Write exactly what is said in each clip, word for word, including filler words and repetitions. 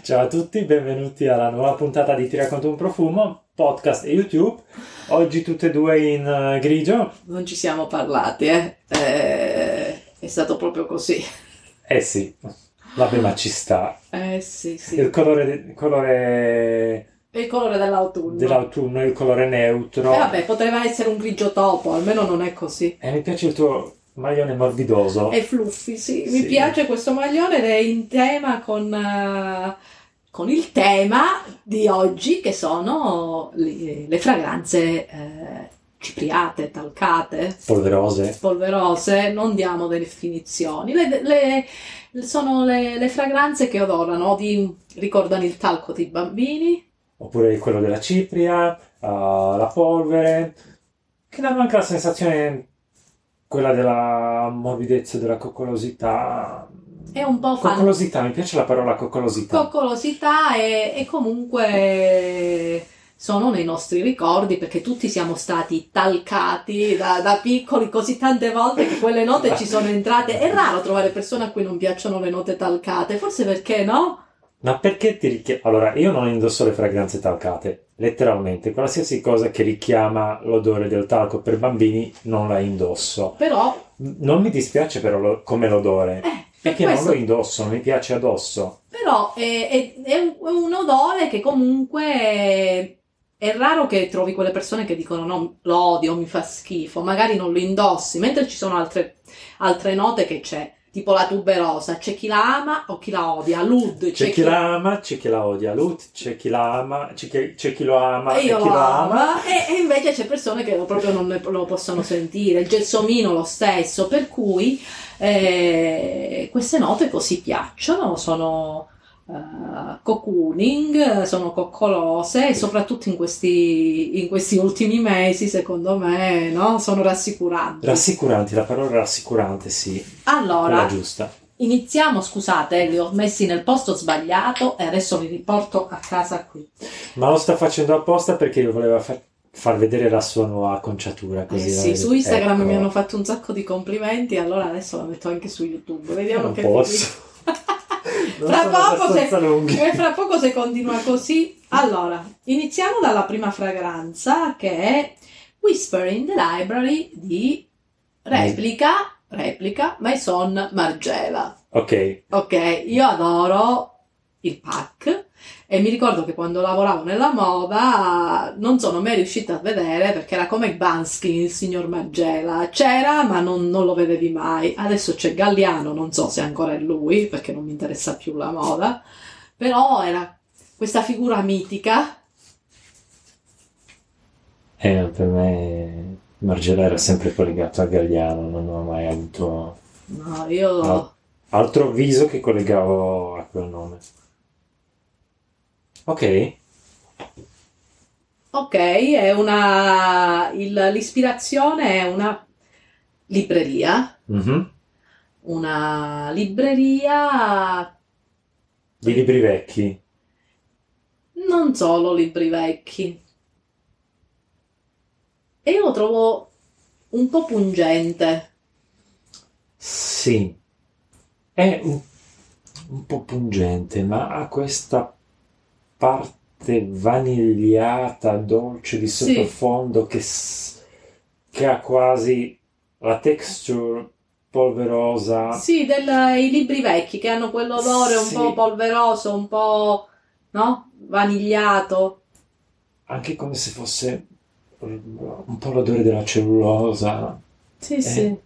Ciao a tutti, benvenuti alla nuova puntata di Ti racconto un profumo, podcast e YouTube. Oggi tutte e due in grigio. Non ci siamo parlati, eh? eh è stato proprio così. Eh sì, vabbè, ma ci sta. Eh sì, sì. Il colore... Il colore... il colore dell'autunno dell'autunno, il colore neutro. Eh vabbè, poteva essere un grigio topo, almeno non è così. E eh, mi piace il tuo maglione morbidoso. È fluffy, sì. sì. Mi piace questo maglione ed è in tema con, uh, con il tema di oggi, che sono le, le fragranze eh, cipriate, talcate. Polverose. Polverose, non diamo delle definizioni. Le, le, sono le, le fragranze che odorano, di, ricordano il talco dei bambini. Oppure quello della cipria, uh, la polvere, che danno anche la sensazione, quella della morbidezza, della coccolosità. È un po' coccolosità, fan... mi piace la parola coccolosità. Coccolosità e, e comunque sono nei nostri ricordi, perché tutti siamo stati talcati da, da piccoli così tante volte che quelle note ci sono entrate. È raro trovare persone a cui non piacciono le note talcate, forse perché no? Ma perché ti richiama? Allora, io non indosso le fragranze talcate, letteralmente. Qualsiasi cosa che richiama l'odore del talco per bambini non la indosso. Però... non mi dispiace però lo- come l'odore, eh, perché questo... non lo indosso, non mi piace addosso. Però è, è, è un odore che comunque... è... è raro che trovi quelle persone che dicono no, lo odio, mi fa schifo, magari non lo indossi, mentre ci sono altre, altre note che c'è. Tipo la tuberosa, c'è chi la ama o chi la odia, l'ud. C'è, c'è chi, chi la ama, c'è chi la odia, l'ud, c'è chi la ama, c'è chi, c'è chi lo ama e, io e chi lo ama. ama. E, e invece c'è persone che proprio non ne, lo possono sentire, il gelsomino lo stesso, per cui eh, queste note così piacciono, sono uh, cocooning, sono coccolose e soprattutto in questi, in questi ultimi mesi, secondo me, no? Sono rassicuranti. Rassicuranti, la parola rassicurante, sì. Allora, giusta. Iniziamo, scusate, li ho messi nel posto sbagliato e adesso vi riporto a casa qui. Ma lo sta facendo apposta perché io volevo fa- far vedere la sua nuova conciatura. Così eh sì, vedete. Su Instagram ecco. Mi hanno fatto un sacco di complimenti, allora adesso la metto anche su YouTube. Vediamo non che posso. Fra poco, se, fra poco se continua così. Allora, iniziamo dalla prima fragranza che è Whispers in the Library di Replica. Replica Maison Margiela. Ok. Ok, io adoro il pack e mi ricordo che quando lavoravo nella moda non sono mai riuscita a vedere perché era come Bansky, il signor Margiela. C'era ma non, non lo vedevi mai. Adesso c'è Galliano, non so se ancora è lui perché non mi interessa più la moda, però era questa figura mitica. Eh, per me... Margiela era sempre collegato a Galliano, non ho mai avuto no, io... no, altro viso che collegavo a quel nome. Ok. Ok, è una... Il, l'ispirazione è una libreria. Mm-hmm. Una libreria... di libri vecchi? Non solo libri vecchi. E io lo trovo un po' pungente. Sì, è un, un po' pungente, ma ha questa parte vanigliata, dolce di sottofondo, sì. che, che ha quasi la texture polverosa. Sì, dei libri vecchi che hanno quell'odore un sì. po' polveroso, un po' no? vanigliato. Anche come se fosse... un po' l'odore della cellulosa. Sì, eh. sì.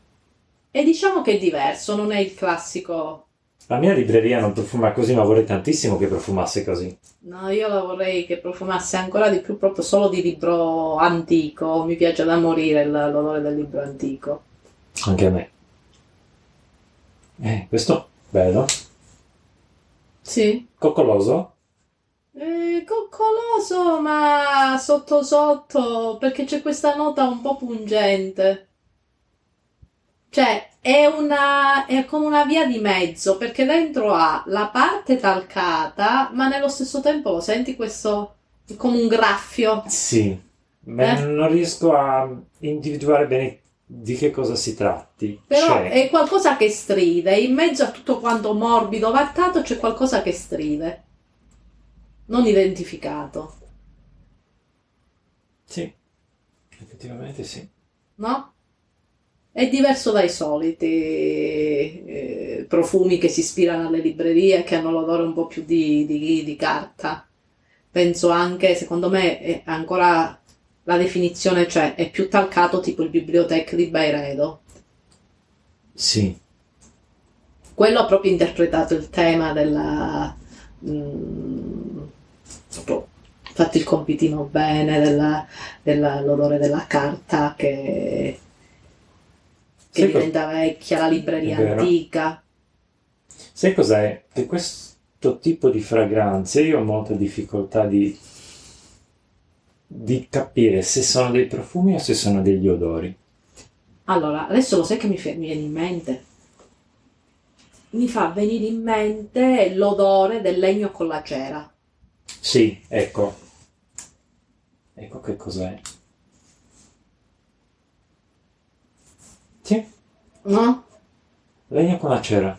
E diciamo che è diverso, non è il classico... La mia libreria non profuma così, ma vorrei tantissimo che profumasse così. No, io la vorrei che profumasse ancora di più, proprio solo di libro antico. Mi piace da morire l'odore del libro antico. Anche a me. Eh, questo bello. Sì. Coccoloso. Eh, coccoloso ma sotto sotto, perché c'è questa nota un po' pungente, cioè è una è come una via di mezzo, perché dentro ha la parte talcata ma nello stesso tempo lo senti questo come un graffio. Sì, ma eh? non riesco a individuare bene di che cosa si tratti. Però c'è. È qualcosa che stride, in mezzo a tutto quanto morbido, vattato, c'è qualcosa che stride, non identificato. Sì, effettivamente sì. No? È diverso dai soliti eh, profumi che si ispirano alle librerie, che hanno l'odore un po' più di, di, di carta. Penso anche, secondo me, è ancora la definizione, cioè è più talcato, tipo il Bibliothèque di Byredo. Sì. Quello ha proprio interpretato il tema della... Mh, proprio fatto il compitino bene, della, della, l'odore della carta che... che Sei diventa co- vecchia, la libreria antica. Sai cos'è? Che questo tipo di fragranze io ho molta difficoltà di, di capire se sono dei profumi o se sono degli odori. Allora, adesso lo sai che mi, fe- mi viene in mente? Mi fa venire in mente l'odore del legno con la cera. Sì, ecco. Ecco che cos'è. No? Legno con la cera.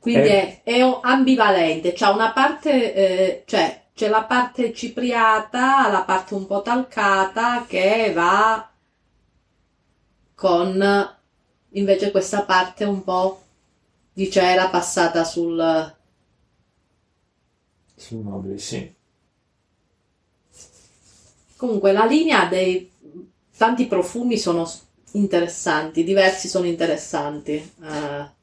Quindi è, è, è ambivalente, c'ha una parte, eh, cioè c'è la parte cipriata, la parte un po' talcata che va con invece questa parte un po' di cera passata sul sul mobile, sì. Comunque la linea dei tanti profumi sono interessanti, diversi sono interessanti. Uh.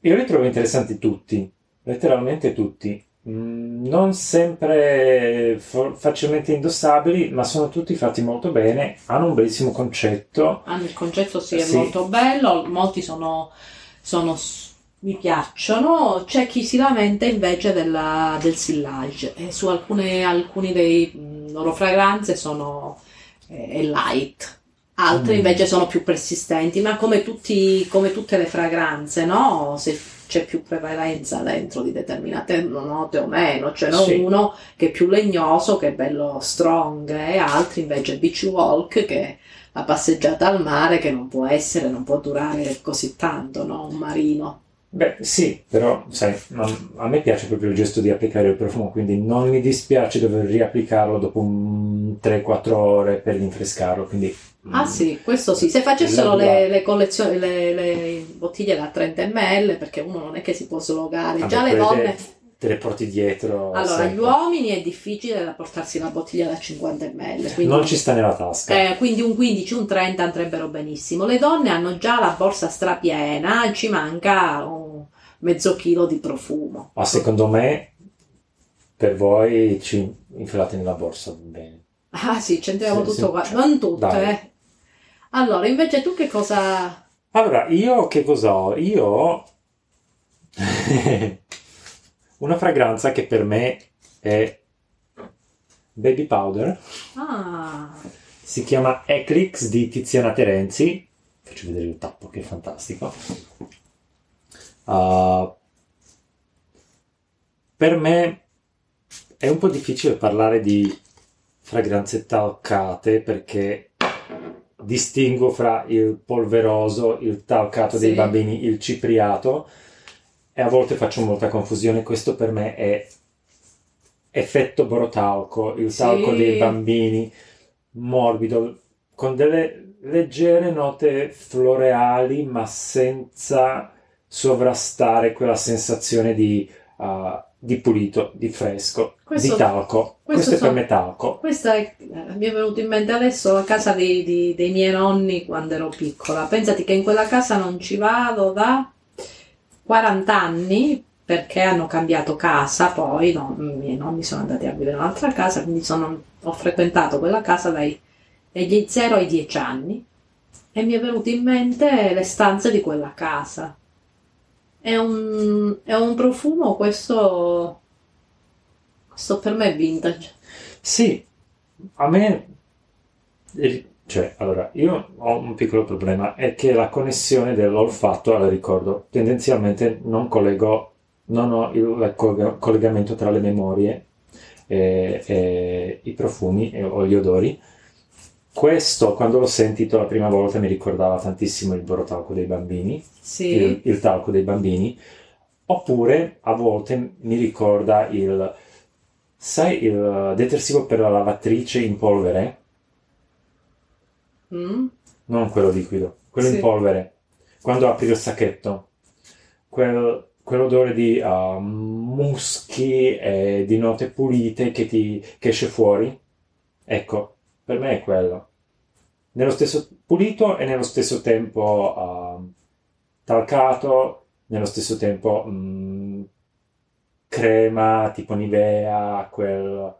Io li trovo interessanti tutti, letteralmente tutti, mm, non sempre for- facilmente indossabili, ma sono tutti fatti molto bene, hanno un bellissimo concetto. Hanno il concetto, sì, è sì. Molto bello, molti sono, sono mi piacciono. C'è chi si lamenta invece della, del sillage, e su alcune alcuni dei mh, loro fragranze sono eh, light. Altri invece sono più persistenti, ma come, tutti, come tutte le fragranze, no? Se c'è più prevalenza dentro di determinate note o meno, c'è cioè, sì. Uno che è più legnoso, che è bello strong, e altri invece beach walk, che è la passeggiata al mare, che non può essere, non può durare così tanto, no? Un marino. Beh sì, però sai, a me piace proprio il gesto di applicare il profumo, quindi non mi dispiace dover riapplicarlo dopo tre quattro ore per rinfrescarlo, quindi... Ah sì, questo sì, se facessero le, le collezioni, le, le bottiglie da trenta millilitri, perché uno non è che si può slogare, ah, già le donne... Te le porti dietro... Allora, sempre. Gli uomini è difficile da portarsi una bottiglia da cinquanta millilitri. Quindi, non ci sta nella tasca. Eh, quindi un quindici, un trenta andrebbero benissimo. Le donne hanno già la borsa strapiena, ci manca un mezzo chilo di profumo. Ma secondo me, per voi ci infilate nella borsa bene. Ah sì, c'entriamo sì, tutto sì, qua. C'è. Non tutte. Eh. Allora, invece tu che cosa... Allora, io che cosa ho? Io ho... una fragranza che per me è baby powder. Ah. Si chiama Eclix di Tiziana Terenzi. Faccio vedere il tappo che è fantastico. Uh, per me è un po' difficile parlare di fragranze talcate perché distingo fra il polveroso, il talcato sì. Dei bambini, il cipriato. E a volte faccio molta confusione, questo per me è effetto borotalco, il talco sì. Dei bambini, morbido, con delle leggere note floreali, ma senza sovrastare quella sensazione di, uh, di pulito, di fresco, questo, di talco. Questo, questo è so, per me talco. Questa è, mi è venuto in mente adesso la casa di, di, dei miei nonni quando ero piccola. Pensati che in quella casa non ci vado da... quaranta anni, perché hanno cambiato casa, poi no, i miei nonni sono andati a vivere in un'altra casa, quindi sono, ho frequentato quella casa dai, dagli zero ai dieci anni e mi è venuto in mente le stanze di quella casa. È un, è un profumo, questo, questo per me è vintage. Sì, a me... Cioè, allora, io ho un piccolo problema, è che la connessione dell'olfatto al ricordo, tendenzialmente non collego, non ho il collegamento tra le memorie, e, e i profumi e, o gli odori, Questo, quando l'ho sentito la prima volta, mi ricordava tantissimo il borotalco dei bambini, sì. il, il talco dei bambini, oppure a volte mi ricorda il, sai, il detersivo per la lavatrice in polvere? Mm. Non quello liquido, quello sì. in polvere, quando apri il sacchetto, quel, quell'odore di uh, muschi e di note pulite che ti che esce fuori, ecco. Per me è quello, nello stesso pulito e nello stesso tempo uh, talcato, nello stesso tempo mh, crema tipo Nivea, quel,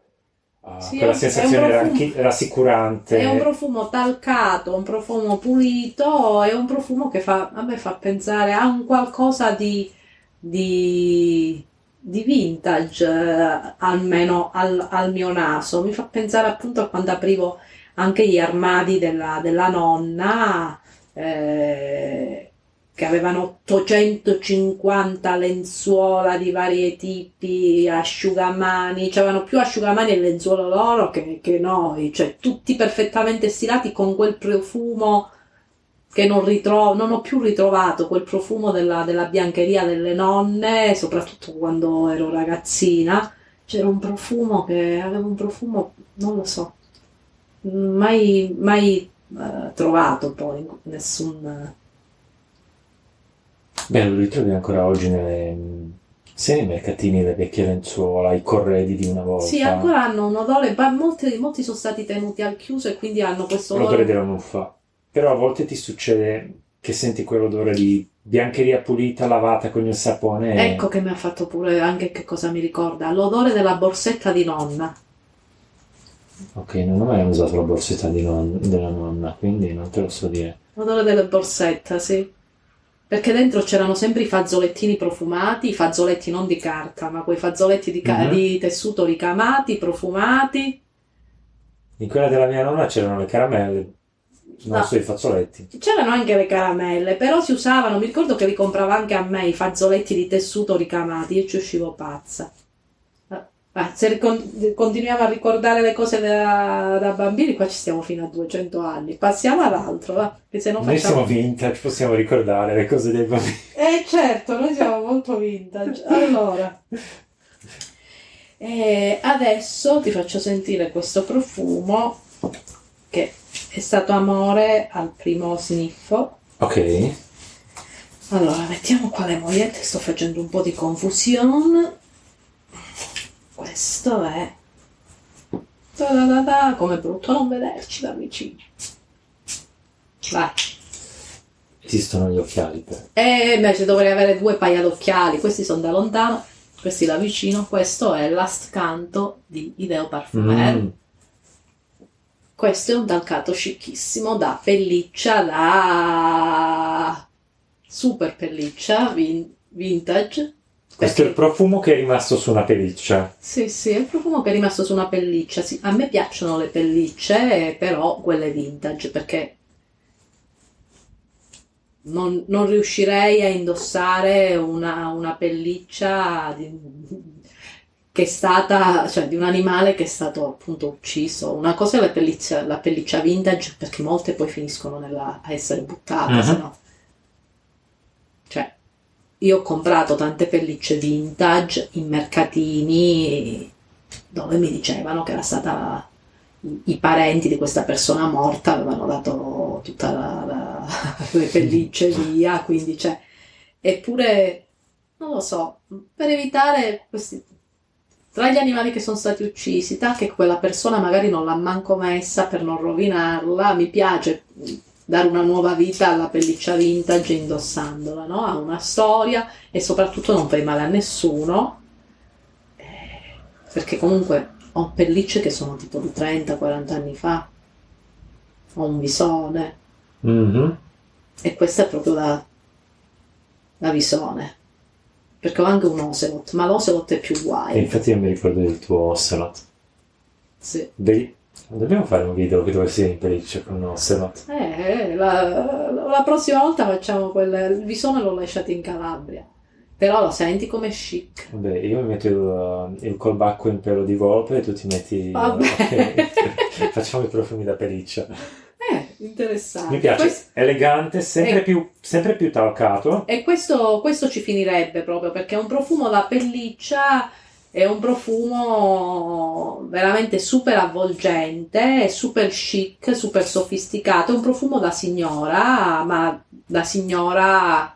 uh, sì, quella sensazione profumo, rassicurante. È un profumo talcato, un profumo pulito, è un profumo che fa, a me fa pensare a un qualcosa di... di... di vintage, eh, almeno al, al mio naso, mi fa pensare appunto a quando aprivo anche gli armadi della, della nonna, eh, che avevano ottocentocinquanta lenzuola di vari tipi, asciugamani, c'erano più asciugamani e lenzuola loro che, che noi, cioè tutti perfettamente stilati con quel profumo che non ritrovo, non ho più ritrovato quel profumo della, della biancheria delle nonne, soprattutto quando ero ragazzina. C'era un profumo che avevo un profumo, non lo so, mai, mai eh, trovato poi nessun. Beh, lo ritrovi ancora oggi nelle, sia nei mercatini, le vecchie lenzuola, i corredi di una volta. Sì, ancora hanno un odore, ma molti, molti sono stati tenuti al chiuso e quindi hanno questo odore. L'odore della muffa. Però a volte ti succede che senti quell'odore di biancheria pulita, lavata con il sapone. E... Ecco che mi ha fatto pure anche che cosa mi ricorda, l'odore della borsetta di nonna. Ok, non ho mai usato la borsetta di non... della nonna, quindi non te lo so dire. L'odore della borsetta, sì. Perché dentro c'erano sempre i fazzolettini profumati, i fazzoletti non di carta, ma quei fazzoletti di, ca... mm-hmm. di tessuto ricamati, profumati. In quella della mia nonna c'erano le caramelle. Non no. so, i fazzoletti. C'erano anche le caramelle, però si usavano, mi ricordo che li comprava anche a me i fazzoletti di tessuto ricamati, io ci uscivo pazza. Ah, se continuiamo a ricordare le cose da, da bambini, qua ci stiamo fino a duecento anni. Passiamo all'altro, va? Che se non noi facciamo... siamo vintage, possiamo ricordare le cose dei bambini. Eh certo, noi siamo molto vintage. Allora, e adesso ti faccio sentire questo profumo che... è stato amore al primo sniffo. Ok. Allora, mettiamo qua le mogliette, sto facendo un po' di confusione. Questo è... Ta-da-da-da, com'è brutto non vederci da vicino. Vai. Esistono gli occhiali per... Eh, invece dovrei avere due paia d'occhiali. Questi sono da lontano, questi da vicino. Questo è Last Canto di Ideo Parfumeurs. Mm. Questo è un talcato scicchissimo da pelliccia, da super pelliccia, vin- vintage. Questo perché... è il profumo che è rimasto su una pelliccia. Sì, sì, è il profumo che è rimasto su una pelliccia. Sì, a me piacciono le pellicce, però quelle vintage, perché non, non riuscirei a indossare una, una pelliccia di... che è stata, cioè di un animale che è stato appunto ucciso. Una cosa è la pelliccia, la pelliccia vintage, perché molte poi finiscono nella, a essere buttate, uh-huh. se no. Cioè, io ho comprato tante pellicce vintage in mercatini dove mi dicevano che era stata, i parenti di questa persona morta avevano dato tutta la, la, le pellicce via, quindi cioè, eppure, non lo so, per evitare questi... Tra gli animali che sono stati uccisi, ta che quella persona magari non l'ha manco messa per non rovinarla, mi piace dare una nuova vita alla pelliccia vintage indossandola, no? Ha una storia e soprattutto non fai male a nessuno, eh, perché comunque ho pellicce che sono tipo di trenta quaranta anni fa, ho un visone, mm-hmm. e questa è proprio la, la visone. Perché ho anche un ocelot, ma l'ocelot è più guai. E infatti io mi ricordo del tuo ocelot. Sì. Devi... Dobbiamo fare un video dove si impedisce con un ocelot. Eh, la, la prossima volta facciamo quel... Il visone l'ho lasciato in Calabria. Però lo senti come chic. Vabbè, io mi metto il, il colbacco in pelo di volpe e tu ti metti... Vabbè. Okay. Facciamo i profumi da pelliccia. Eh, interessante. Mi piace, questo... elegante, sempre, eh. più, sempre più talcato. E questo, questo ci finirebbe proprio, perché è un profumo da pelliccia... È un profumo veramente super avvolgente, super chic, super sofisticato. È un profumo da signora, ma da signora,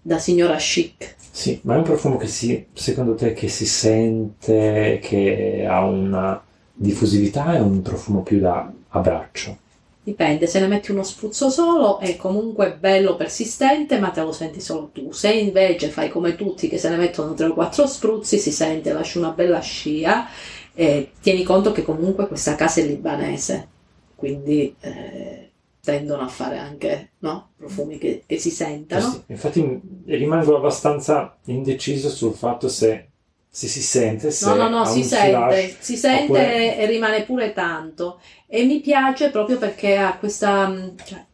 da signora chic. Sì, ma è un profumo che si, secondo te, che si sente, che ha una diffusività, è un profumo più da abbraccio? Dipende, se ne metti uno spruzzo solo è comunque bello persistente, ma te lo senti solo tu. Se invece fai come tutti che se ne mettono tre o quattro spruzzi, si sente, lascia una bella scia. E tieni conto che comunque questa casa è libanese, quindi eh, tendono a fare anche, no, profumi che, che si sentano. Eh sì, infatti rimango abbastanza indeciso sul fatto se, se si sente, se no no no si sente, si sente oppure... e rimane pure tanto. E mi piace proprio perché ha questa, cioè,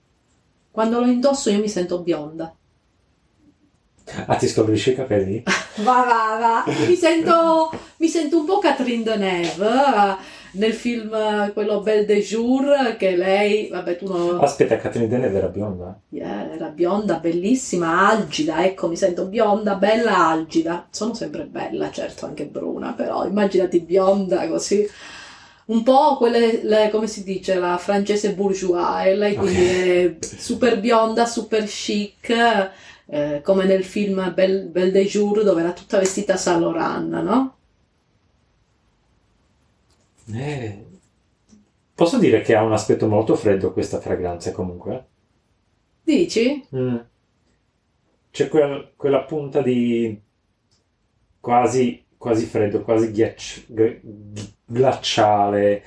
quando lo indosso io mi sento bionda. Ah, ti scoprisci i capelli? va va va mi sento mi sento un po' Catherine Deneuve nel film quello Belle de Jour, che lei, vabbè, tu non... Aspetta, Catherine Deneuve era bionda? Yeah, era bionda, bellissima, algida, ecco, mi sento bionda, bella, algida. Sono sempre bella, certo, anche bruna, però immaginati bionda così, un po' quelle, le, come si dice, la francese bourgeois, e lei quindi okay. È super bionda, super chic, eh, come nel film Belle, Belle de Jour, dove era tutta vestita Saint Laurent, no? Eh, posso dire che ha un aspetto molto freddo questa fragranza, comunque? Dici? Mm. C'è quel, quella punta di quasi, quasi freddo, quasi ghiacci, glaciale.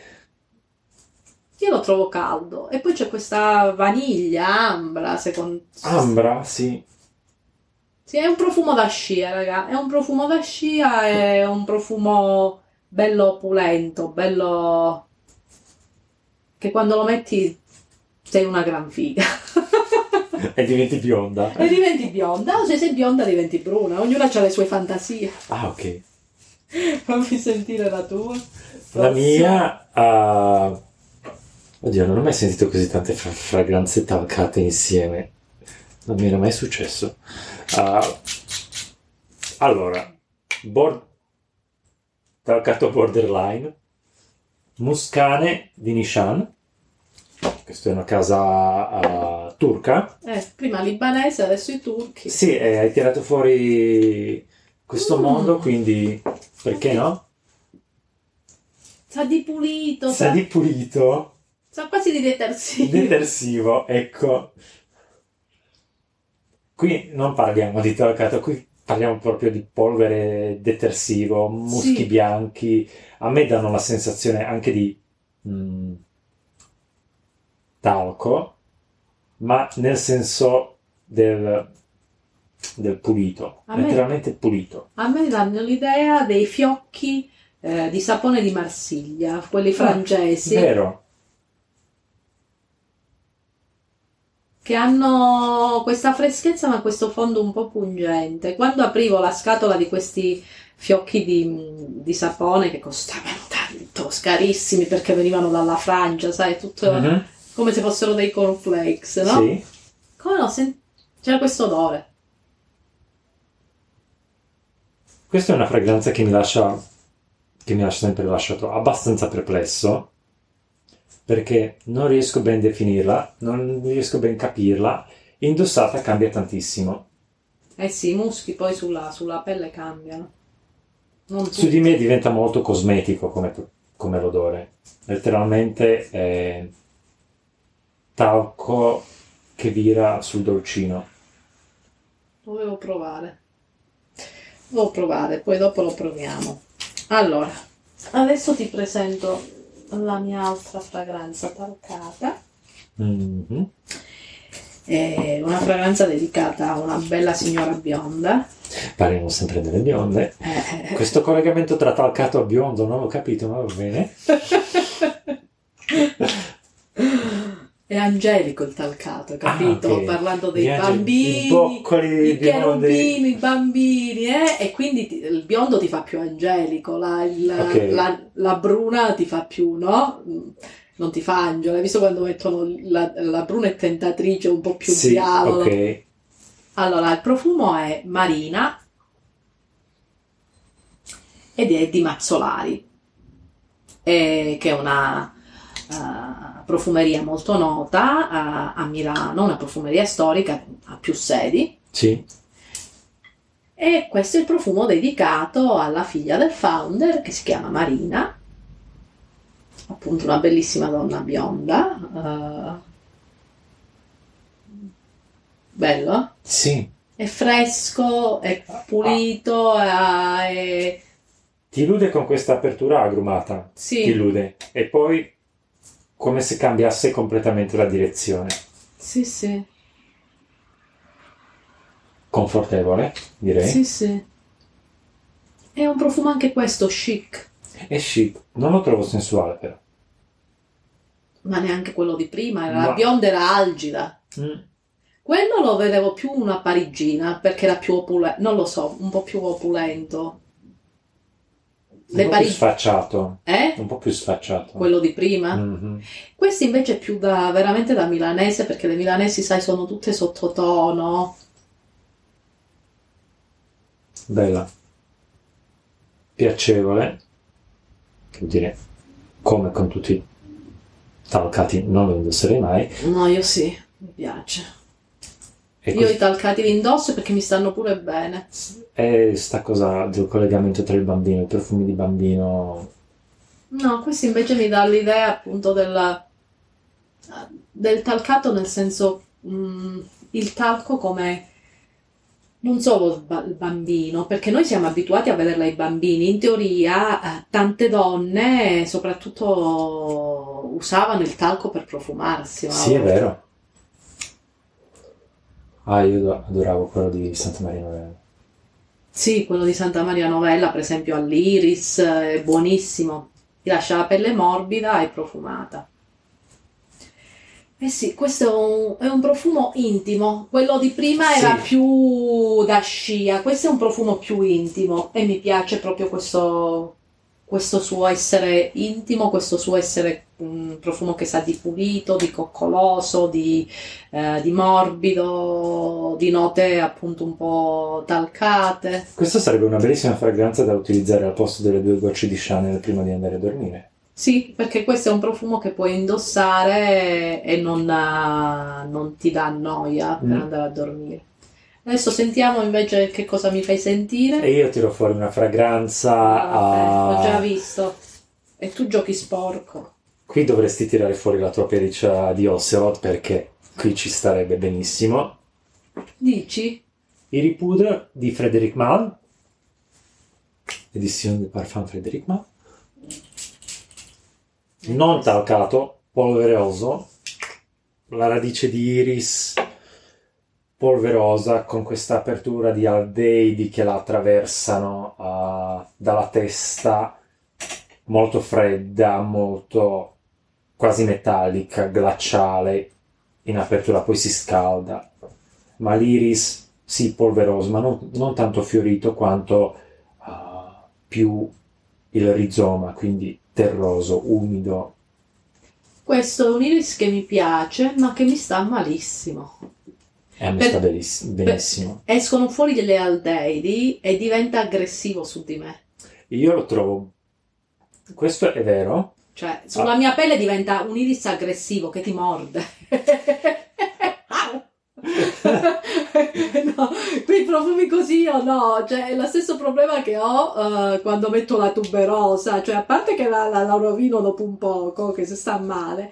Io lo trovo caldo. E poi c'è questa vaniglia ambra, secondo... Ambra, sì. Sì, è un profumo da scia, raga. È un profumo da scia, è un profumo... bello opulento, bello che quando lo metti sei una gran figa e diventi bionda e diventi bionda o se sei bionda diventi bruna, ognuna ha le sue fantasie. Ah, ok, fammi sentire la tua. La mia uh... oddio, non ho mai sentito così tante fra- fragranze talcate insieme, non mi era mai successo. Uh... allora Bord talcato borderline, Muskane di Nishane, questa è una casa uh, turca. Eh, prima libanese, adesso i turchi. Sì, eh, hai tirato fuori questo mm. mondo, quindi perché okay. no? Sa di pulito. Sa, sa di pulito. Sa quasi di detersivo. Detersivo, ecco. Qui non parliamo di talcato, qui parliamo proprio di polvere, detersivo, muschi sì. bianchi. A me danno la sensazione anche di mh, talco, ma nel senso del, del pulito, a letteralmente me, pulito. A me danno l'idea dei fiocchi eh, di sapone di Marsiglia, quelli francesi. Ah, vero. Che hanno questa freschezza ma questo fondo un po' pungente. Quando aprivo la scatola di questi fiocchi di, di sapone, che costavano tanto, carissimi, perché venivano dalla Francia, sai, tutto uh-huh. come se fossero dei cornflakes, no? Sì. Come no, sen- c'era questo odore. Questa è una fragranza che mi lascia, che mi ha sempre lasciato abbastanza perplesso, perché non riesco ben definirla, non riesco ben capirla. Indossata cambia tantissimo. Eh sì, i muschi poi sulla, sulla pelle cambiano. Non Su di me diventa molto cosmetico come, come l'odore. Letteralmente è talco che vira sul dolcino. Dovevo provare. Devo provare, poi dopo lo proviamo. Allora, adesso ti presento... la mia altra fragranza talcata mm-hmm. è una fragranza dedicata a una bella signora bionda. Parliamo sempre delle bionde. eh. Questo collegamento tra talcato e biondo non l'ho capito, ma va bene. è angelico il talcato, capito? Ah, okay. Parlando dei Gli bambini, boccoli, i cherubini, dei... i bambini, eh? E quindi ti, il biondo ti fa più angelico, la, la, okay. la, la bruna ti fa più, no? Non ti fa angelo, hai visto quando mettono la, la bruna è tentatrice, un po' più sì, diavolo. Okay. Allora, il profumo è Marina ed è di Mazzolari, e, che è una uh, profumeria molto nota a, a Milano, una profumeria storica, ha più sedi. Sì. E questo è il profumo dedicato alla figlia del founder, che si chiama Marina, appunto una bellissima donna bionda. Uh, bello? Sì. È fresco, è pulito, ah. è... Ti illude con questa apertura agrumata. Sì. Ti illude. E poi come se cambiasse completamente la direzione. Sì, sì. Confortevole, direi. Sì, sì. È un profumo anche questo, chic. È chic, non lo trovo sensuale però. Ma neanche quello di prima, era Ma... la bionda era algida. Mm. Quello lo vedevo più una parigina, perché era più opulento, non lo so, un po' più opulento. Le un po' Parigi... più sfacciato. Eh? Un po' più sfacciato. Quello di prima? Mm-hmm. Questo invece è più da, veramente da milanese, perché le milanesi, sai, sono tutte sottotono. Bella. Piacevole. Che vuol dire, come con tutti i talcati non lo indosserei mai. No, io sì, mi piace. E io così... i talcati li indosso perché mi stanno pure bene. E sta cosa del collegamento tra il bambino, i profumi di bambino... No, questo invece mi dà l'idea appunto della, del talcato, nel senso mh, il talco come... Non solo il bambino, perché noi siamo abituati a vederla ai bambini. In teoria eh, tante donne soprattutto usavano il talco per profumarsi. Sì, è vero. Ah, io adoravo quello di Santa Maria Novella. Sì, quello di Santa Maria Novella, per esempio all'iris, è buonissimo. Ti lascia la pelle morbida e profumata. Eh sì, questo è un, è un profumo intimo. Quello di prima era sì. più da scia. Questo è un profumo più intimo e mi piace proprio questo, questo suo essere intimo, questo suo essere un profumo che sa di pulito, di coccoloso, di, eh, di morbido, di note appunto un po' talcate. Questa sarebbe una bellissima fragranza da utilizzare al posto delle due gocce di Chanel prima di andare a dormire. Sì, perché questo è un profumo che puoi indossare e non, non ti dà noia per mm. andare a dormire. Adesso sentiamo invece che cosa mi fai sentire. E io tiro fuori una fragranza... Ah, vabbè, a... L'ho già visto. E tu giochi sporco. Qui dovresti tirare fuori la tua periccia di Ocelot, perché qui ci starebbe benissimo. Dici? Iris Poudre di Frédéric Malle. Editions de Parfums Frédéric Malle. Non talcato, polveroso, la radice di iris polverosa con questa apertura di aldeidi che la attraversano uh, dalla testa, molto fredda, molto quasi metallica, glaciale, in apertura poi si scalda, ma l'iris sì polveroso, ma non, non tanto fiorito quanto uh, più il rizoma, quindi terroso, umido. Questo è un iris che mi piace, ma che mi sta malissimo. E a me per, sta belliss- benissimo. Per, escono fuori delle aldeidi e diventa aggressivo su di me. Io lo trovo... Questo è vero. Cioè, sulla ah. mia pelle diventa un iris aggressivo che ti morde. No, quei profumi così io no, cioè è lo stesso problema che ho uh, quando metto la tuberosa, cioè a parte che la, la, la rovino dopo un poco, che se sta male,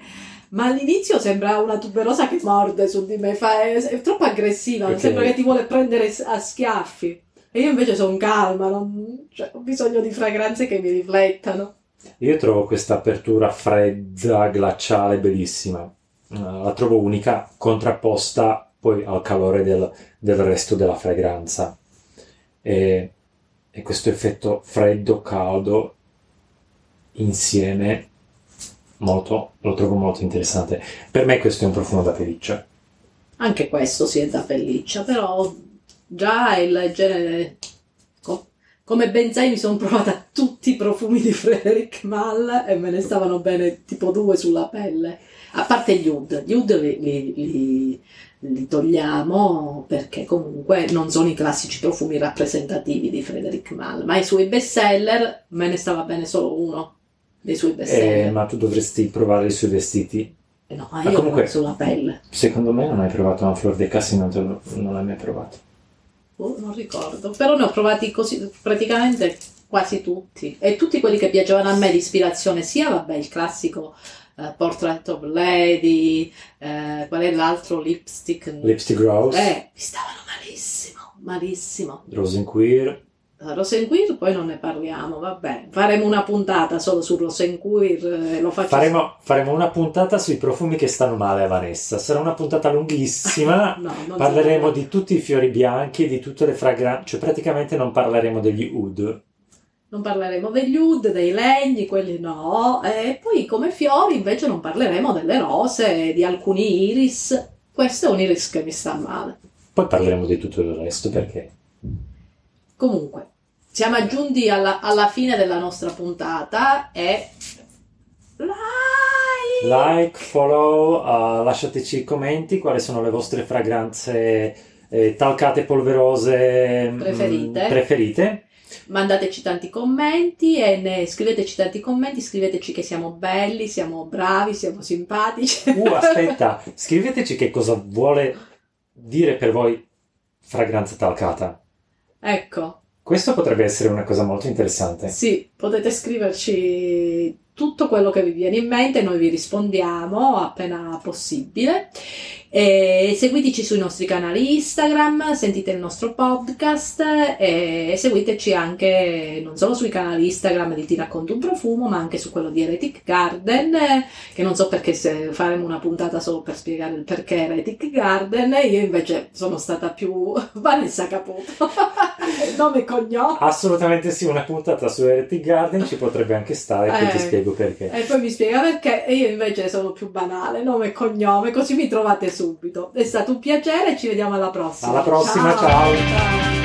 ma all'inizio sembra una tuberosa che morde su di me, fa, è, è troppo aggressiva, okay. Sembra che ti vuole prendere a schiaffi e io invece sono calma, non, cioè, ho bisogno di fragranze che mi riflettano. Io trovo questa apertura fredda, glaciale, bellissima, uh, la trovo unica, contrapposta poi al calore del, del resto della fragranza. E, e questo effetto freddo-caldo insieme molto, lo trovo molto interessante. Per me questo è un profumo da pelliccia. Anche questo sì, è da pelliccia, però già il genere... Come ben sai mi sono provata tutti i profumi di Frédéric Malle e me ne stavano bene tipo due sulla pelle, a parte gli oud. Gli oud li, li, li, li togliamo perché comunque non sono i classici profumi rappresentativi di Frédéric Malle, ma i suoi best seller me ne stava bene solo uno dei suoi best seller. Eh, ma tu dovresti provare i suoi vestiti? Eh no, ma io comunque, sulla pelle. Secondo me non hai provato una Flor de Cassis, non, te lo, non l'hai mai provato. Non ricordo, però ne ho provati così praticamente quasi tutti, e tutti quelli che piacevano a me di ispirazione, sia vabbè il classico eh, Portrait of Lady, eh, qual è l'altro, Lipstick Lipstick Rose, eh, mi stavano malissimo, malissimo. Rose in Queer, Rose in Queer poi non ne parliamo, vabbè, faremo una puntata solo su Rose in Queer, eh, lo faccio faremo, faremo una puntata sui profumi che stanno male a Vanessa, sarà una puntata lunghissima. No, parleremo di tutti i fiori bianchi, di tutte le fragranze, cioè praticamente non parleremo degli oud non parleremo degli oud, dei legni, quelli no, e poi come fiori invece non parleremo delle rose, di alcuni iris. Questo è un iris che mi sta male, poi parleremo di tutto il resto, perché comunque siamo giunti alla, alla fine della nostra puntata e like, like follow, uh, lasciateci commenti quali sono le vostre fragranze eh, talcate, polverose preferite. Mh, preferite. Mandateci tanti commenti e ne scriveteci tanti commenti, scriveteci che siamo belli, siamo bravi, siamo simpatici. Uh, aspetta, scriveteci che cosa vuole dire per voi fragranza talcata. Ecco. Questo potrebbe essere una cosa molto interessante. Sì, potete scriverci tutto quello che vi viene in mente, noi vi rispondiamo appena possibile. E seguiteci sui nostri canali Instagram, sentite il nostro podcast e seguiteci anche non solo sui canali Instagram di Ti racconto un profumo, ma anche su quello di Erotic Garden, che non so perché, se faremo una puntata solo per spiegare il perché Erotic Garden. Io invece sono stata più Vanessa Caputo, nome e cognome. Assolutamente sì, una puntata su Erotic Garden ci potrebbe anche stare, eh, poi ti spiego perché. E poi mi spiega perché, e io invece sono più banale, nome e cognome, così mi trovate su subito. È stato un piacere, ci vediamo alla prossima. Alla prossima, ciao. ciao. ciao.